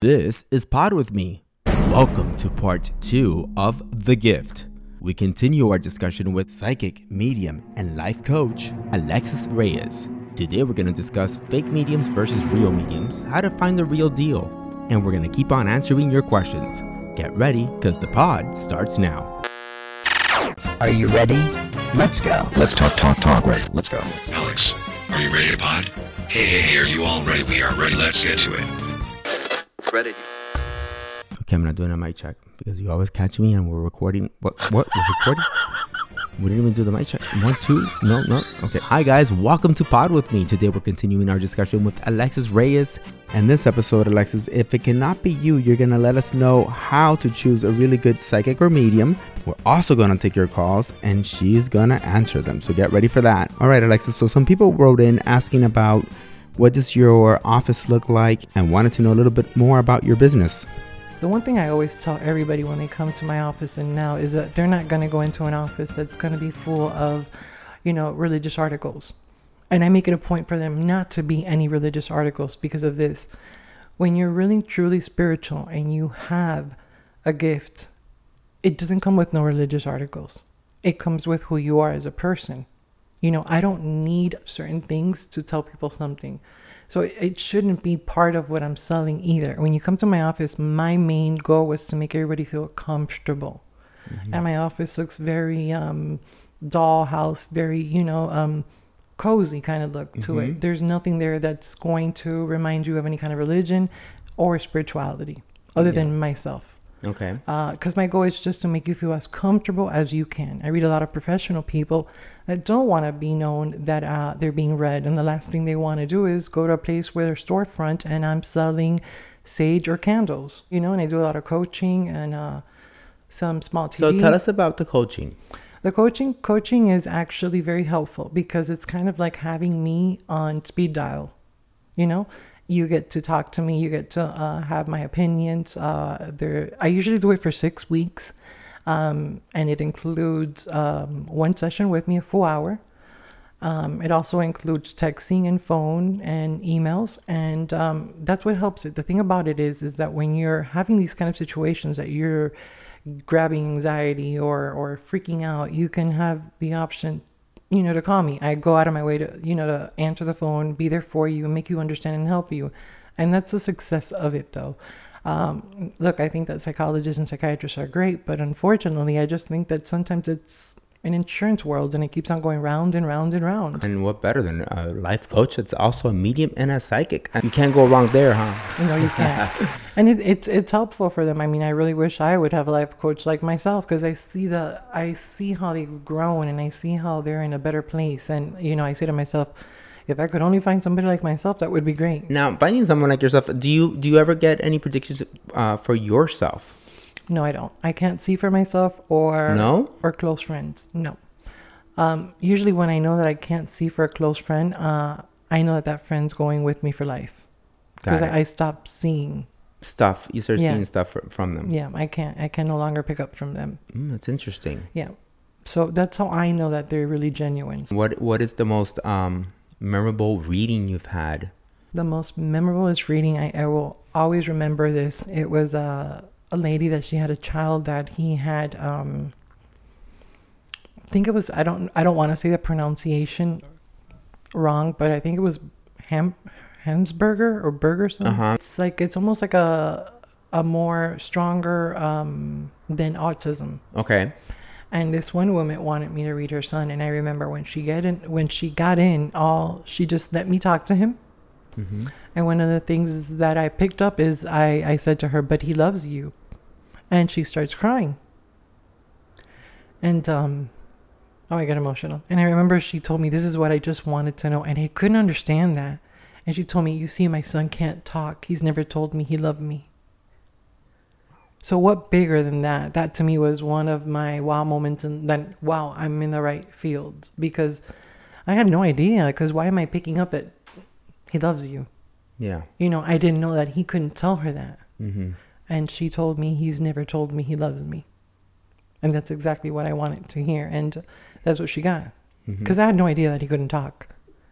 This is Pod with Me. Welcome to part 2 of The Gift. We continue our discussion with psychic, medium, and life coach, Alexis Reyes. Today we're going to discuss fake mediums versus real mediums, how to find the real deal, and we're going to keep on answering your questions. Get ready, because the pod starts now. Are you ready? Let's go. Let's talk, right? Let's go. Alex, are you ready to pod? Hey, are you all ready? We are ready. Let's get to it. Ready. Okay, I'm not doing a mic check because you always catch me and we're recording. What? We're recording? We didn't even do the mic check. 1, 2. No. Okay. Hi guys, welcome to Pod With Me. Today we're continuing our discussion with Alexis Reyes. And this episode, Alexis, if it cannot be you, you're going to let us know how to choose a really good psychic or medium. We're also going to take your calls and she's going to answer them. So get ready for that. All right, Alexis. So some people wrote in asking about what does your office look like and wanted to know a little bit more about your business. The one thing I always tell everybody when they come to my office and now is that they're not going to go into an office that's going to be full of, religious articles. And I make it a point for them not to be any religious articles because of this. When you're really, truly spiritual and you have a gift, it doesn't come with no religious articles. It comes with who you are as a person. I don't need certain things to tell people something. So it shouldn't be part of what I'm selling either. When you come to my office, my main goal was to make everybody feel comfortable. Mm-hmm. And my office looks very dollhouse, very, cozy kind of look to it. There's nothing there that's going to remind you of any kind of religion or spirituality other than myself. Okay. Because my goal is just to make you feel as comfortable as you can. I read a lot of professional people that don't want to be known that they're being read. And the last thing they want to do is go to a place where there's storefront and I'm selling sage or candles. And I do a lot of coaching and some small TV. So tell us about the coaching. The coaching is actually very helpful because it's kind of like having me on speed dial, You get to talk to me. You get to have my opinions. I usually do it for 6 weeks, and it includes one session with me, a full hour. It also includes texting and phone and emails, and that's what helps it. The thing about it is that when you're having these kind of situations that you're grabbing anxiety or freaking out, you can have the option to call me. I go out of my way to, to answer the phone, be there for you, make you understand and help you. And that's the success of it, though. Look, I think that psychologists and psychiatrists are great, but unfortunately, I just think that sometimes it's an insurance world and it keeps on going round and round and round. And what better than a life coach that's also a medium and a psychic? You can't go wrong there, huh? No, you can't. And it's helpful for them. I mean, I really wish I would have a life coach like myself because I see how they've grown and I see how they're in a better place. And, I say to myself, if I could only find somebody like myself, that would be great. Now, finding someone like yourself, do you ever get any predictions for yourself? No, I don't. I can't see for myself or close friends. No. Usually when I know that I can't see for a close friend, I know that friend's going with me for life. Because I stop seeing stuff. You start seeing stuff from them. Yeah, I can no longer pick up from them. That's interesting. Yeah. So that's how I know that they're really genuine. What is the most memorable reading you've had? The most memorable reading I will always remember this. It was a lady that she had a child that he had I think it was I don't want to say the pronunciation wrong, but I think it was Hemsberger or Bergerson. It's like it's almost like a more stronger than autism. Okay. And this one woman wanted me to read her son, and I remember when she got in all she just let me talk to him. Mm-hmm. And one of the things that I picked up is I said to her, but he loves you. And she starts crying. And I got emotional. And I remember she told me, this is what I just wanted to know. And I couldn't understand that. And she told me, you see, my son can't talk. He's never told me he loved me. So what bigger than that? That to me was one of my wow moments. And then, wow, I'm in the right field. Because I had no idea. Because why am I picking up that he loves you? Yeah. I didn't know that he couldn't tell her that. Mm-hmm. And she told me, he's never told me he loves me. And that's exactly what I wanted to hear. And that's what she got. Because I had no idea that he couldn't talk.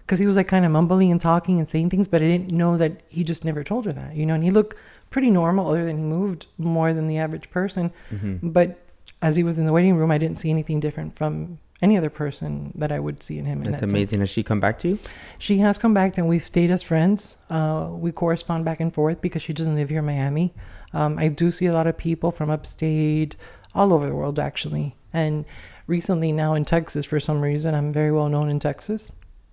because he was like kind of mumbling and talking and saying things, but I didn't know that he just never told her that, you know. And he looked pretty normal, other than he moved more than the average person. Mm-hmm. But as he was in the waiting room, I didn't see anything different from any other person that I would see in him. That's amazing. Has she come back to you? She has come back, and we've stayed as friends. We correspond back and forth because she doesn't live here in Miami. I do see a lot of people from upstate, all over the world, actually. And recently now in Texas, for some reason, I'm very well known in Texas.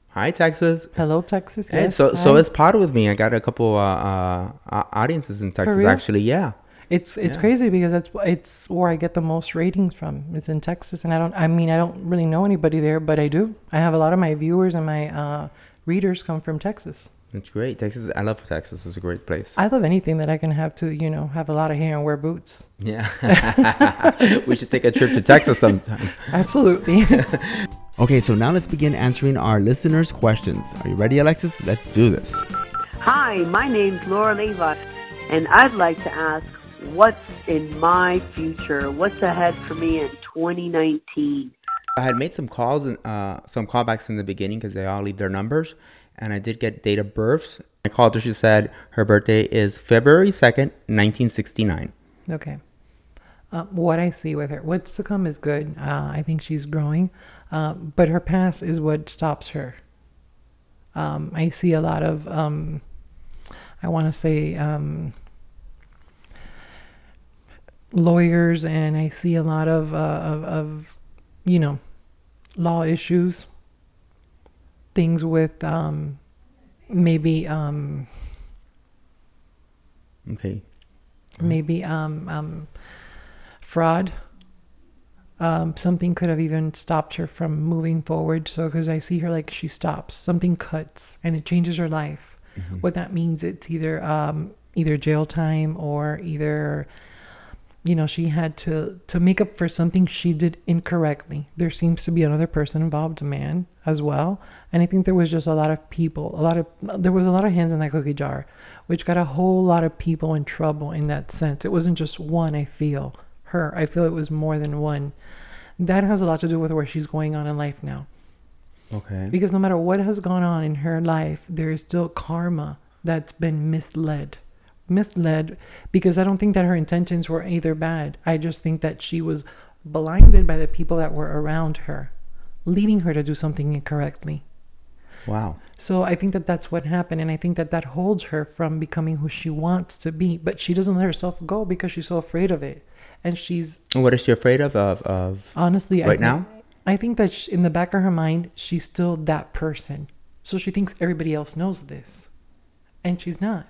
Hi, Texas. Hello, Texas. Yes, hey, so it's Pod with Me. I got a couple audiences in Texas, actually. Yeah. It's crazy because it's where I get the most ratings from. It's in Texas, and I don't really know anybody there, but I do. I have a lot of my viewers and my readers come from Texas. It's great. Texas, I love Texas. It's a great place. I love anything that I can have to, you know, have a lot of hair and wear boots. Yeah. We should take a trip to Texas sometime. Absolutely. Okay, so now let's begin answering our listeners' questions. Are you ready, Alexis? Let's do this. Hi, my name's Laura Levas, and I'd like to ask, what's in my future? What's ahead for me in 2019? I had made some calls and some callbacks in the beginning because they all leave their numbers, and I did get date of births. I called her. She said her birthday is February 2nd, 1969. Okay. What I see with her, what's to come is good. I think she's growing, but her past is what stops her. I see a lot of, I want to say, lawyers, and I see a lot of you know, law issues, things with maybe fraud. Something could have even stopped her from moving forward. So because I see her like she stops, something cuts, and it changes her life. Mm-hmm. What that means, it's either either jail time or either, you know, she had to make up for something she did incorrectly. There seems to be another person involved, a man as well. And I think there was just a lot of people, there was a lot of hands in that cookie jar, which got a whole lot of people in trouble in that sense. It wasn't just one, I feel it was more than one. That has a lot to do with where she's going on in life now. Okay. Because no matter what has gone on in her life, there is still karma that's been misled because I don't think that her intentions were either bad. I just think that she was blinded by the people that were around her, leading her to do something incorrectly. Wow. So I think that that's what happened, and I think that that holds her from becoming who she wants to be, but she doesn't let herself go because she's so afraid of it. And what is she afraid of honestly right now? I think that in the back of her mind, she's still that person. So she thinks everybody else knows this, and she's not.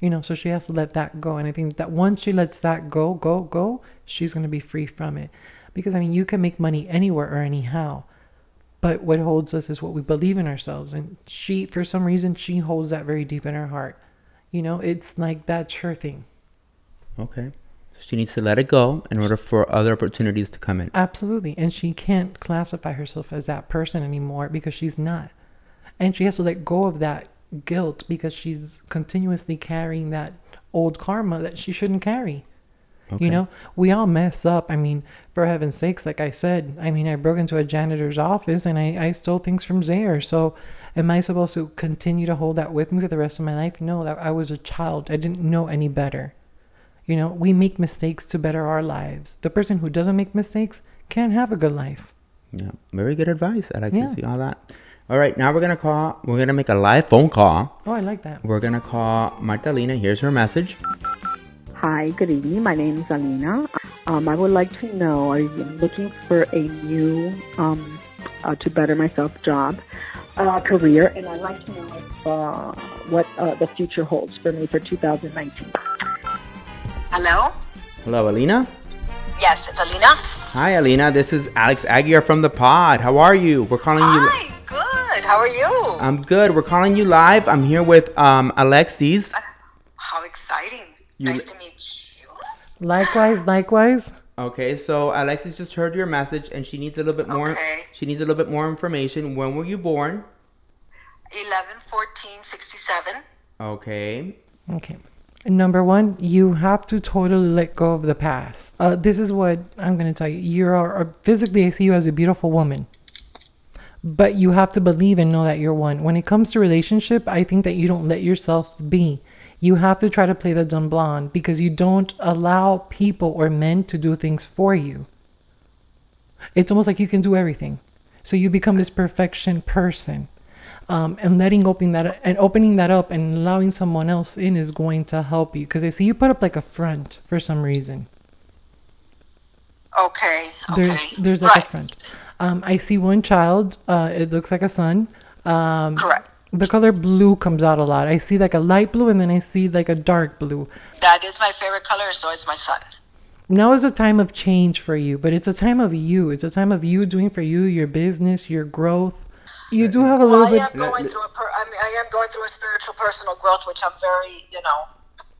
You know, so she has to let that go. And I think that once she lets that go, she's going to be free from it. Because, I mean, you can make money anywhere or anyhow. But what holds us is what we believe in ourselves. And she, for some reason, she holds that very deep in her heart. You know, it's like that's her thing. Okay. She needs to let it go in order for other opportunities to come in. Absolutely. And she can't classify herself as that person anymore because she's not. And she has to let go of that guilt because she's continuously carrying that old karma that she shouldn't carry. Okay. You know, we all mess up. I mean, for heaven's sakes, like I said, I mean, I broke into a janitor's office and I stole things from there. So am I supposed to continue to hold that with me for the rest of my life? No, that I was a child. I didn't know any better. You know, we make mistakes to better our lives. The person who doesn't make mistakes can't have a good life. Yeah, very good advice. I like to see all that. All right, now we're going to make a live phone call. Oh, I like that. We're going to call Marta Lina. Here's her message. Hi, good evening. My name is Alina. I would like to know, I'm looking for a new, to better myself job, career, and I'd like to know what the future holds for me for 2019. Hello? Hello, Alina? Yes, it's Alina. Hi, Alina. This is Alex Aguiar from the pod. How are you? We're calling you... Hi. Good. How are you? I'm good. We're calling you live. I'm here with Alexis. How exciting. Nice to meet you. Likewise. Okay, so Alexis just heard your message and she needs a little bit more. Okay. She needs a little bit more information. When were you born? 11/14/67. Okay. Number one, you have to totally let go of the past. This is what I'm going to tell you. Physically, I see you as a beautiful woman. But you have to believe and know that you're one. When it comes to relationship, I think that you don't let yourself be. You have to try to play the dumb blonde because you don't allow people or men to do things for you. It's almost like you can do everything. So you become this perfection person. And opening that up and allowing someone else in is going to help you because they see you put up like a front for some reason. Okay. There's like a front. I see one child. It looks like a son. Correct. The color blue comes out a lot. I see like a light blue and then I see like a dark blue. That is my favorite color, so it's my son. Now is a time of change for you, but it's a time of you. It's a time of you doing for you, your business, your growth. You do have a little bit. I am going through a spiritual personal growth, which I'm very,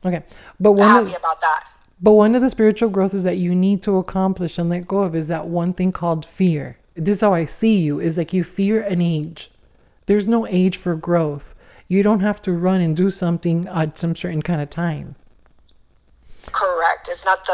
okay. But happy about that. But one of the spiritual growths is that you need to accomplish and let go of is that one thing called fear. This is how I see you, is like you fear an age. There's no age for growth. You don't have to run and do something at some certain kind of time. Correct. It's not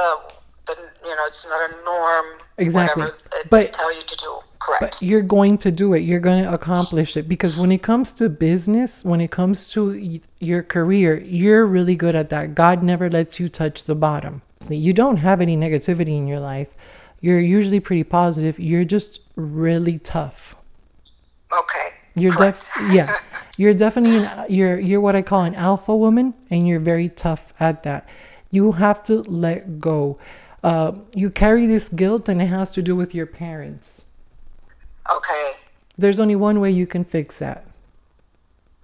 it's not a norm. Exactly. Whatever they tell you to do. Correct. But you're going to do it. You're going to accomplish it because when it comes to business, when it comes to your career, you're really good at that. God never lets you touch the bottom. You don't have any negativity in your life. You're usually pretty positive. You're just really tough. Okay. You're definitely you're what I call an alpha woman, and you're very tough at that. You have to let go. You carry this guilt, and it has to do with your parents. Okay. There's only one way you can fix that.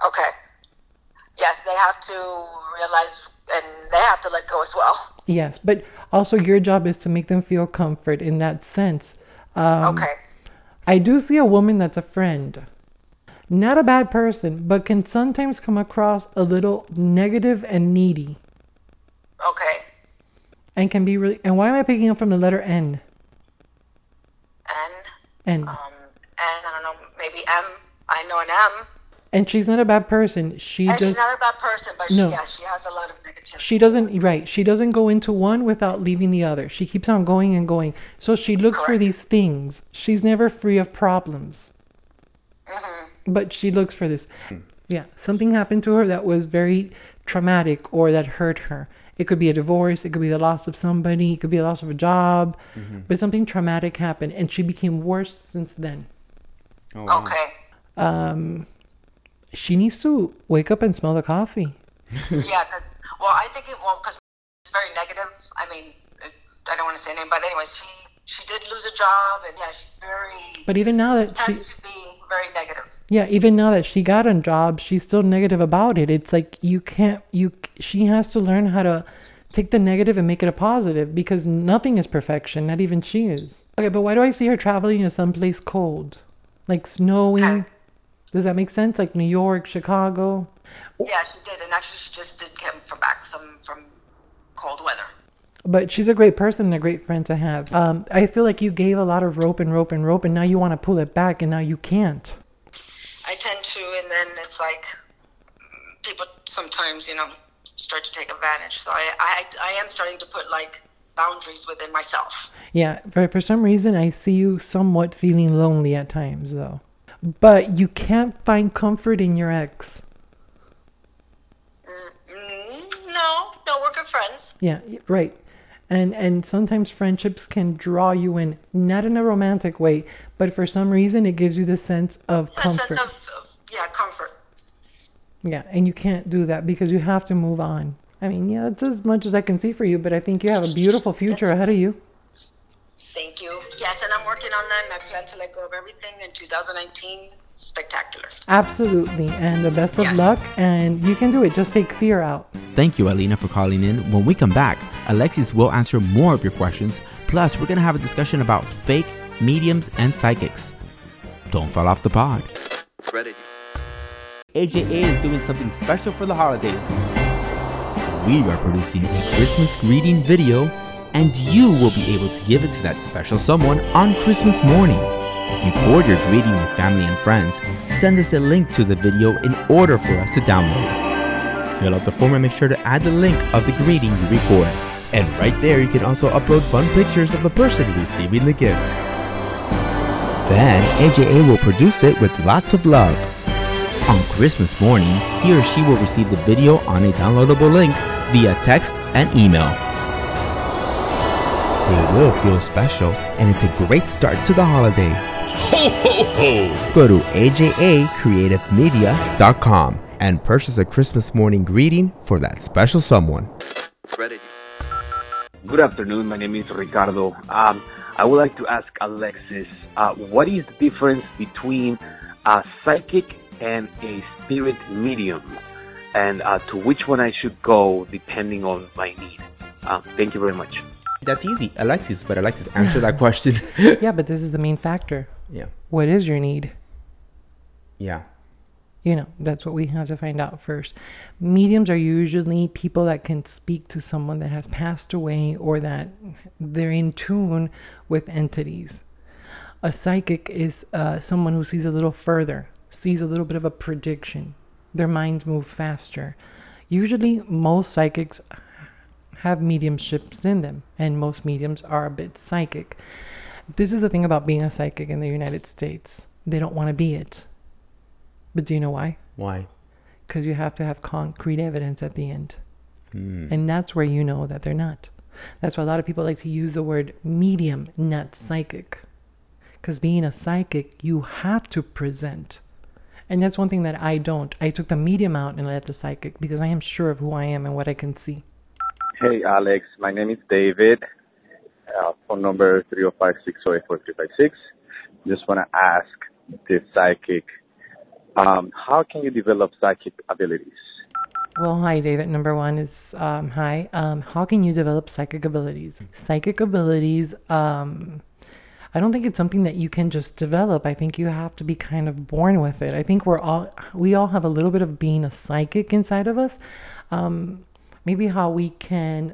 Okay. Yes, they have to realize, and they have to let go as well. Yes, but also your job is to make them feel comfort in that sense. Okay. I do see a woman that's a friend. Not a bad person, but can sometimes come across a little negative and needy. Okay. And can be really... And why am I picking up from the letter N? N? I don't know, maybe M. I know an M. And she's not a bad person. She's not a bad person, but she has a lot of negativity. She doesn't go into one without leaving the other. She keeps on going and going. So she looks for these things. She's never free of problems. Mm-hmm. But she looks for this. Yeah, something happened to her that was very traumatic or that hurt her. It could be a divorce. It could be the loss of somebody. It could be the loss of a job. Mm-hmm. But something traumatic happened, and she became worse since then. Oh, wow. Okay. She needs to wake up and smell the coffee. Yeah, because it's very negative. I mean, I don't want to say anything, but anyways, she did lose a job, and yeah, she's very... But even now that she tends to be very negative. Yeah, even now that she got a job, she's still negative about it. It's like she has to learn how to take the negative and make it a positive because nothing is perfection, not even she is. Okay, but why do I see her traveling to someplace cold? Like snowing? Okay. Does that make sense? Like New York, Chicago? Yeah, she did. And actually, she just did come back from cold weather. But she's a great person and a great friend to have. I feel like you gave a lot of rope, and now you want to pull it back, and now you can't. I tend to, and then it's like people sometimes, start to take advantage. So I am starting to put, boundaries within myself. Yeah, but for some reason, I see you somewhat feeling lonely at times, though. But you can't find comfort in your ex. No, we're good friends. Yeah, right. And sometimes friendships can draw you in, not in a romantic way, but for some reason it gives you the sense of comfort. A sense of comfort. Yeah, and you can't do that because you have to move on. I mean, yeah, that's as much as I can see for you, but I think you have a beautiful future ahead of you. Thank you. Yes, and I'm working on that, and I plan to let go of everything in 2019. Spectacular. Absolutely, and the best of luck, and you can do it. Just take fear out. Thank you, Alina, for calling in. When we come back, Alexis will answer more of your questions. Plus, we're going to have a discussion about fake mediums and psychics. Don't fall off the pod. Ready. AJA is doing something special for the holidays. We are producing a Christmas greeting video, and you will be able to give it to that special someone on Christmas morning. Record your greeting with family and friends. Send us a link to the video in order for us to download. Fill out the form and make sure to add the link of the greeting you record. And right there, you can also upload fun pictures of the person receiving the gift. Then AJA will produce it with lots of love. On Christmas morning, he or she will receive the video on a downloadable link via text and email. They will feel special, and it's a great start to the holiday. Ho, ho, ho. Go to AJACreativeMedia.com and purchase a Christmas morning greeting for that special someone. Good afternoon, my name is Ricardo. I would like to ask Alexis, what is the difference between a psychic and a spirit medium, and to which one I should go depending on my need? Thank you very much. That's easy, Alexis, but Alexis, answer that question. Yeah, but this is the main factor. Yeah. What is your need? Yeah. You know, that's what we have to find out first. Mediums are usually people that can speak to someone that has passed away or that they're in tune with entities. A psychic is someone who sees a little further, sees a little bit of a prediction. Their minds move faster. Usually, most psychics have mediumships in them, and most mediums are a bit psychic. This is the thing about being a psychic in the United States. They don't want to be it. But do you know why? Why? Because you have to have concrete evidence at the end. And that's where you know that they're not. That's why a lot of people like to use the word medium, not psychic. Because being a psychic, you have to present. And that's one thing that I don't. I took the medium out and left the psychic because I am sure of who I am and what I can see. Hey, Alex. My name is David. Phone number 305-608-4356. Just want to ask the psychic, how can you develop psychic abilities? Well, hi, David. Number one is, hi. How can you develop psychic abilities? Psychic abilities, I don't think it's something that you can just develop. I think you have to be kind of born with it. I think we all have a little bit of being a psychic inside of us. Maybe how we can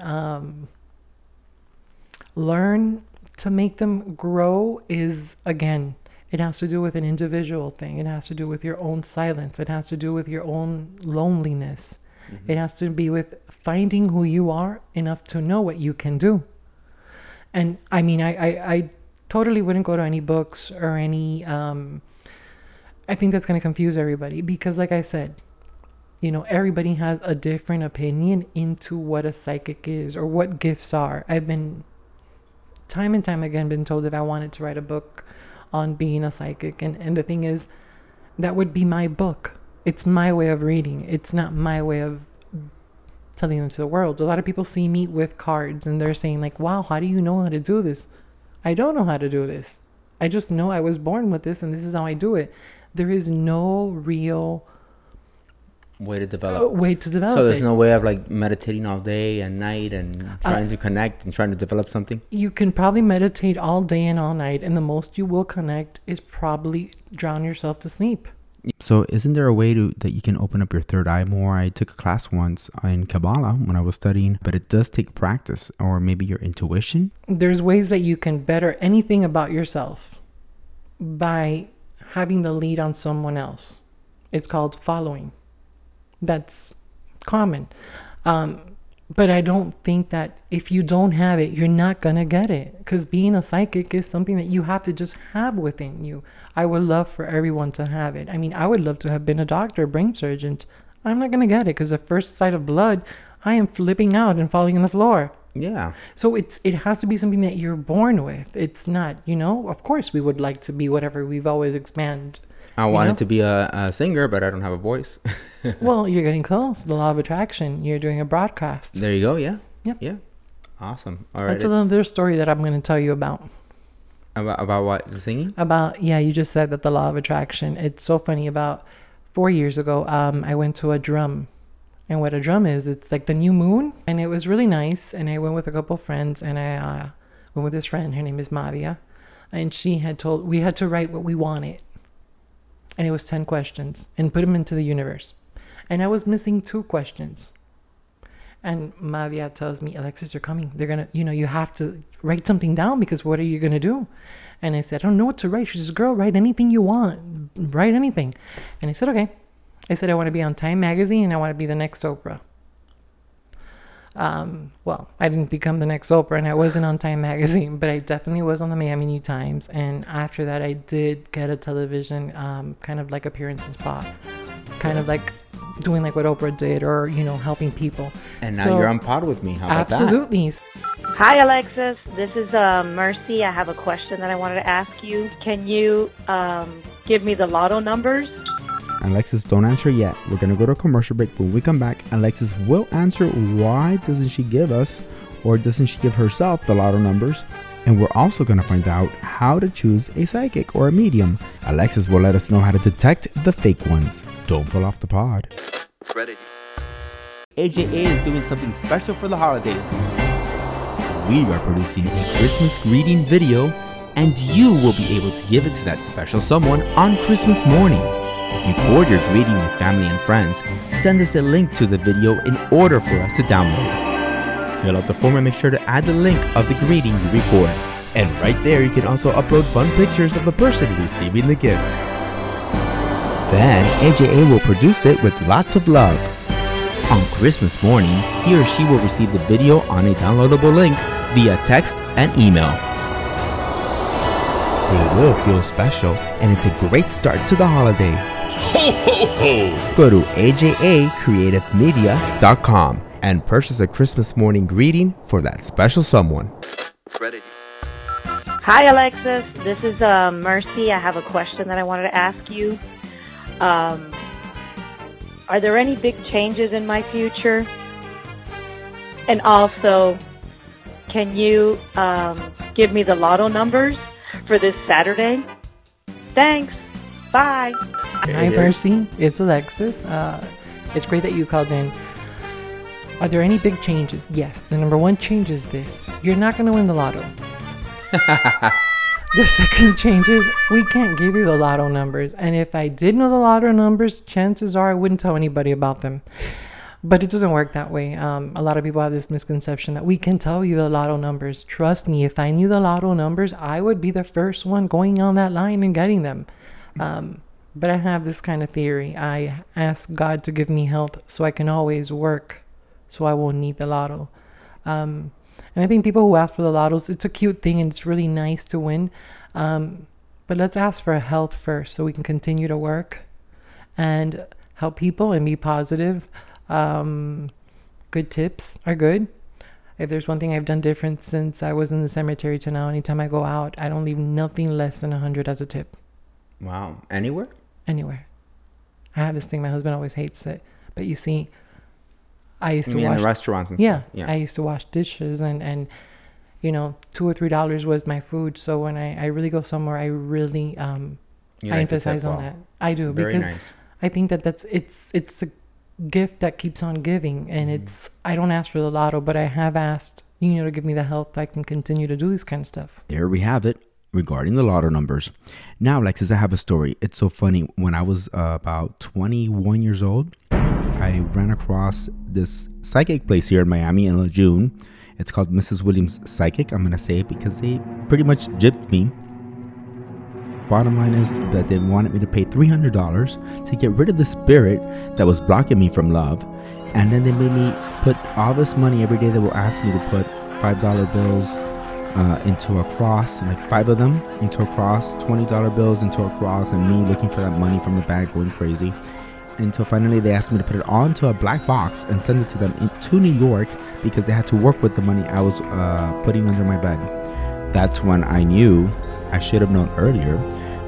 learn to make them grow is, again, it has to do with an individual thing. It has to do with your own silence. It has to do with your own loneliness. Mm-hmm. It has to be with finding who you are enough to know what you can do. And I mean, I totally wouldn't go to any books or any, I think that's going to confuse everybody because like I said, you know, everybody has a different opinion into what a psychic is or what gifts are. I've been time and time again been told if I wanted to write a book on being a psychic. And the thing is, that would be my book. It's my way of reading. It's not my way of telling them to the world. A lot of people see me with cards and they're saying like, wow, how do you know how to do this? I don't know how to do this. I just know I was born with this and this is how I do it. There is no real way to develop. So there's no way of like meditating all day and night and trying to connect and trying to develop something? You can probably meditate all day and all night, and the most you will connect is probably drown yourself to sleep. So isn't there a way that you can open up your third eye more? I took a class once in Kabbalah when I was studying, but it does take practice or maybe your intuition. There's ways that you can better anything about yourself by having the lead on someone else. It's called following. That's common. But I don't think that if you don't have it, you're not going to get it. Because being a psychic is something that you have to just have within you. I would love for everyone to have it. I mean, I would love to have been a doctor, a brain surgeon. I'm not going to get it because the first sight of blood, I am flipping out and falling on the floor. Yeah. So it has to be something that you're born with. It's not, you know, of course we would like to be whatever we've always expanded. I wanted to be a singer, but I don't have a voice. Well, you're getting close. The law of attraction. You're doing a broadcast. There you go. Yeah. Yep. Yeah. Awesome. All right. That's another story that I'm going to tell you about. About what? The singing? About, yeah, you just said that the law of attraction. It's so funny. About 4 years ago, I went to a drum. And what a drum is, it's like the new moon. And it was really nice. And I went with a couple of friends. And I went with this friend. Her name is Maria. And she had told, we had to write what we wanted. And it was 10 questions and put them into the universe. And I was missing 2 questions. And Maria tells me, Alexis, they're coming. They're going to, you know, you have to write something down because what are you going to do? And I said, I don't know what to write. She says, girl, write anything you want. Write anything. And I said, okay. I said, I want to be on Time Magazine and I want to be the next Oprah. Well, I didn't become the next Oprah, and I wasn't on Time Magazine, but I definitely was on the Miami New Times. And after that, I did get a television kind of like appearance spot, kind of like doing like what Oprah did, or, you know, helping people. And now you're on Pod with Me. How about absolutely. That? Absolutely. Hi, Alexis. This is Mercy. I have a question that I wanted to ask you. Can you give me the lotto numbers? Alexis, don't answer yet. We're going to go to a commercial break. When we come back, Alexis will answer why doesn't she give us, or doesn't she give herself, the lotto numbers. And we're also going to find out how to choose a psychic or a medium. Alexis will let us know how to detect the fake ones. Don't fall off the pod. Ready. AJA is doing something special for the holidays. We are producing a Christmas greeting video, and you will be able to give it to that special someone on Christmas morning. Record your greeting with family and friends. Send us a link to the video in order for us to download it. Fill out the form and make sure to add the link of the greeting you record. And right there, you can also upload fun pictures of the person receiving the gift. Then, AJA will produce it with lots of love. On Christmas morning, he or she will receive the video on a downloadable link via text and email. They will feel special, and it's a great start to the holiday. Ho, ho, ho. Go to AJA CreativeMedia.com and purchase a Christmas morning greeting for that special someone. Ready. Hi, Alexis. This is Mercy. I have a question that I wanted to ask you. Are there any big changes in my future? And also, can you give me the lotto numbers for this Saturday? Thanks. Bye. Hi, Mercy. It's Alexis. It's great that you called in. Are there any big changes? Yes. The number one change is this. You're not going to win the lotto. The second change is we can't give you the lotto numbers. And if I did know the lotto numbers, chances are I wouldn't tell anybody about them. But it doesn't work that way. A lot of people have this misconception that we can tell you the lotto numbers. Trust me, if I knew the lotto numbers, I would be the first one going on that line and getting them. But I have this kind of theory. I ask God to give me health so I can always work, so I won't need the lotto. And I think people who ask for the lottos, it's a cute thing and it's really nice to win. But let's ask for health first so we can continue to work and help people and be positive. Good tips are good. If there's one thing I've done different since I was in the cemetery to now, anytime I go out, I don't leave nothing less than 100 as a tip. Wow. Anywhere? Anywhere. I have this thing. My husband always hates it. But you see, I used to wash... in the restaurants and stuff. Yeah. I used to wash dishes and you know, $2 or $3 was my food. So when I really go somewhere, I really... I emphasize on that. I do. Very because nice. I think that's a gift that keeps on giving. And it's... I don't ask for the lotto, but I have asked, you know, to give me the help I can continue to do this kind of stuff. There we have it. Regarding the lotto numbers. Now, Alexis, I have a story. It's so funny. When I was about 21 years old, I ran across this psychic place here in Miami in La June. It's called Mrs. Williams Psychic. I'm going to say it because they pretty much gypped me. Bottom line is that they wanted me to pay $300 to get rid of the spirit that was blocking me from love. And then they made me put all this money every day. They will ask me to put $5 bills, into a cross, like 5 of them into a cross, $20 bills into a cross, and me looking for that money from the bag, going crazy, until finally they asked me to put it onto a black box and send it to them to New York, because they had to work with the money I was putting under my bed. That's when I knew. I should have known earlier,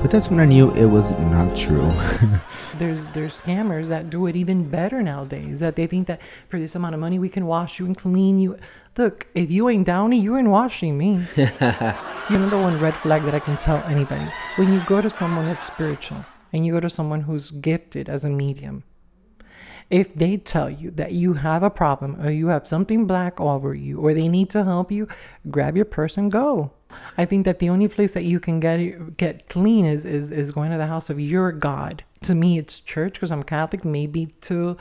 but that's when I knew it was not true. There's scammers that do it even better nowadays, that they think that for this amount of money we can wash you and clean you. Look, if you ain't downy, you ain't washing me. You know the one red flag that I can tell anybody? When you go to someone that's spiritual and you go to someone who's gifted as a medium, if they tell you that you have a problem or you have something black over you or they need to help you, grab your purse and go. I think that the only place that you can get clean is going to the house of your God. To me, it's church because I'm Catholic. Maybe to...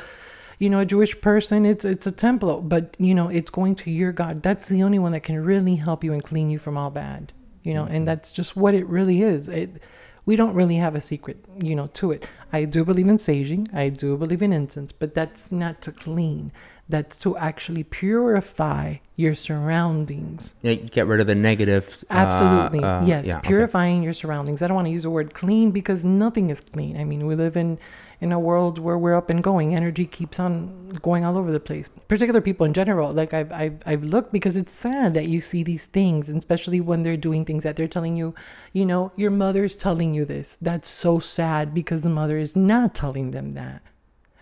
you know, a Jewish person, it's a temple, but, you know, it's going to your God. That's the only one that can really help you and clean you from all bad, you know, and that's just what it really is. We don't really have a secret, you know, to it. I do believe in saging. I do believe in incense, but that's not to clean. That's to actually purify your surroundings. Yeah, get rid of the negatives. Absolutely. Yes, yeah, purifying your surroundings. I don't want to use the word clean because nothing is clean. I mean, we live in a world where we're up and going. Energy keeps on going all over the place. Particular people in general, like I've looked, because it's sad that you see these things, and especially when they're doing things that they're telling you, you know, your mother's telling you this. That's so sad because the mother is not telling them that.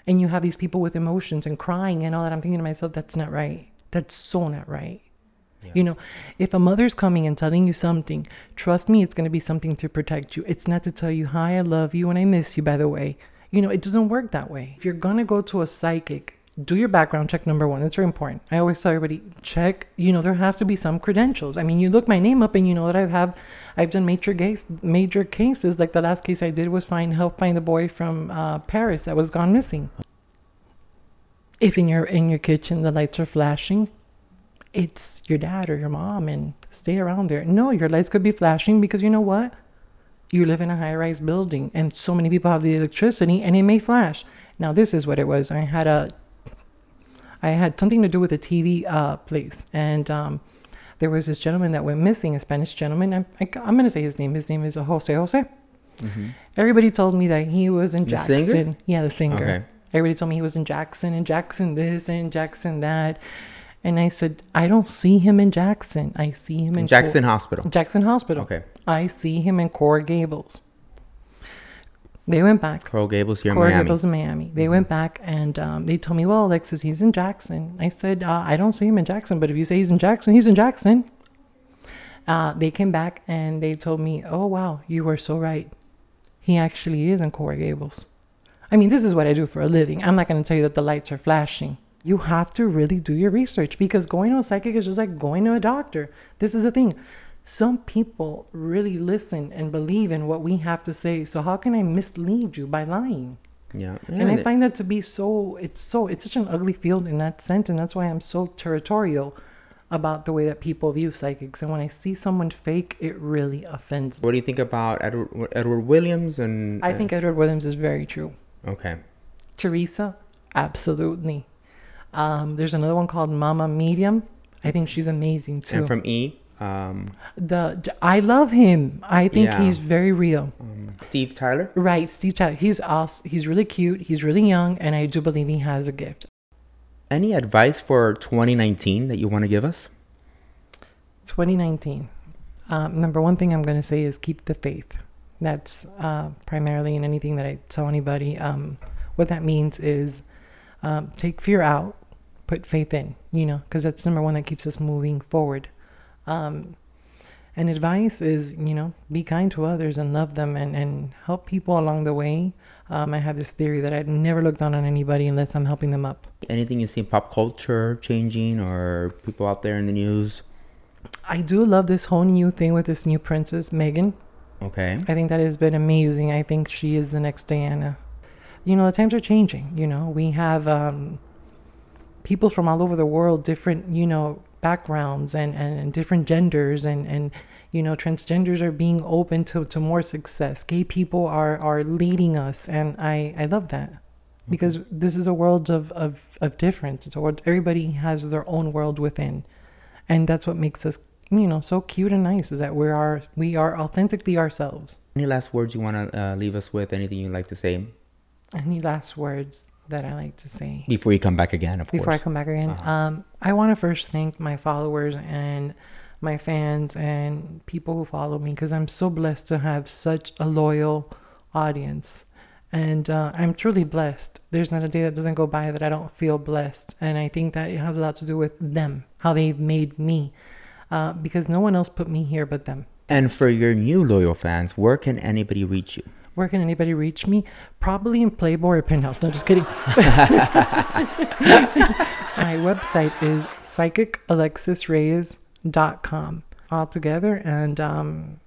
And you have these people with emotions and crying and all that. I'm thinking to myself, that's not right. That's so not right. Yeah. You know, if a mother's coming and telling you something, trust me, it's going to be something to protect you. It's not to tell you, hi, I love you and I miss you, by the way. You know, it doesn't work that way. If you're going to go to a psychic, do your background check, number one. It's very important. I always tell everybody, check, you know, there has to be some credentials. I mean, you look my name up and you know that I've done major cases. Like the last case I did was help find the boy from Paris that was gone missing. If in your kitchen the lights are flashing, it's your dad or your mom, and stay around there. No, your lights could be flashing because you know what? You live in a high-rise building and so many people have the electricity and it may flash. Now, this is what it was. I had something to do with a TV place. And there was this gentleman that went missing, a Spanish gentleman. I'm going to say his name. His name is Jose Jose. Mm-hmm. Everybody told me that he was in Jackson. Singer? Yeah, the singer. Okay. Everybody told me he was in Jackson, and Jackson this, and Jackson that. And I said, I don't see him in Jackson. I see him in Jackson Hospital. Jackson Hospital. Okay. I see him in Coral Gables. They went back. Coral Gables here in Miami. Coral Gables in Miami. They went back and they told me, well, Alexis, he's in Jackson. I said, I don't see him in Jackson, but if you say he's in Jackson, he's in Jackson. They came back and they told me, oh, wow, you were so right. He actually is in Coral Gables. I mean, this is what I do for a living. I'm not going to tell you that the lights are flashing. You have to really do your research, because going to a psychic is just like going to a doctor. This is the thing. Some people really listen and believe in what we have to say. So how can I mislead you by lying? Yeah. And I find that to be it's such an ugly field in that sense. And that's why I'm so territorial about the way that people view psychics. And when I see someone fake, it really offends me. What do you think about Edward Williams? And I think Edward Williams is very true. Okay. Teresa? Absolutely. There's another one called Mama Medium. I think she's amazing too. And from E? I love him. I think he's very real. Steve Tyler? Right, Steve Tyler. He's awesome. He's really cute. He's really young. And I do believe he has a gift. Any advice for 2019 that you want to give us? 2019. Number one thing I'm going to say is keep the faith. That's primarily in anything that I tell anybody. What that means is take fear out, put faith in, you know, because that's number one that keeps us moving forward. And advice is, you know, be kind to others and love them and help people along the way. I have this theory that I'd never look down on anybody unless I'm helping them up. Anything you see in pop culture changing or people out there in the news? I do love this whole new thing with this new princess, Meghan. Okay. I think that has been amazing. I think she is the next Diana. You know, the times are changing. You know, we have people from all over the world, different, you know, backgrounds and different genders and you know, transgenders are being open to more success. Gay people are leading us, and I love that, because this is a world of difference. It's a world, everybody has their own world within, and that's what makes us, you know, so cute and nice, is that we are authentically ourselves. Any last words you want to leave us with? Anything you'd like to say? Any last words that I like to say before you come back again? Before I come back again. Uh-huh. I want to first thank my followers and my fans and people who follow me, because I'm so blessed to have such a loyal audience, and I'm truly blessed. There's not a day that doesn't go by that I don't feel blessed, and I think that it has a lot to do with them, how they've made me, because no one else put me here but them. And for your new loyal fans, where can anybody reach you? Where can anybody reach me? Probably in Playboy or Penthouse. No, just kidding. My website is psychicalexisreyes.com all together. And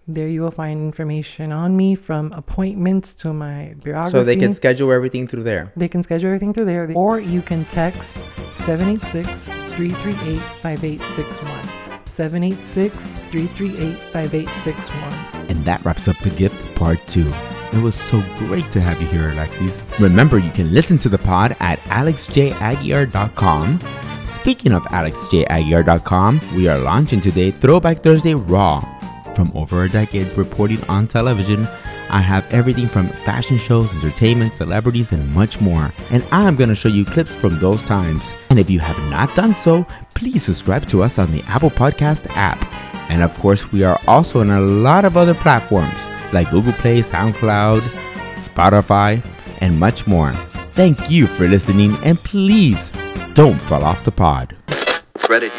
there you will find information on me, from appointments to my biography. So they can schedule everything through there. They can schedule everything through there. Or you can text 786-338-5861. 786-338-5861. And that wraps up the gift part 2. It was so great to have you here, Alexis. Remember, you can listen to the pod at alexjaguiar.com. Speaking of alexjaguiar.com, we are launching today Throwback Thursday Raw. From over a decade reporting on television, I have everything from fashion shows, entertainment, celebrities, and much more. And I'm going to show you clips from those times. And if you have not done so, please subscribe to us on the Apple Podcast app. And of course, we are also on a lot of other platforms like Google Play, SoundCloud, Spotify, and much more. Thank you for listening, and please don't fall off the pod. Ready.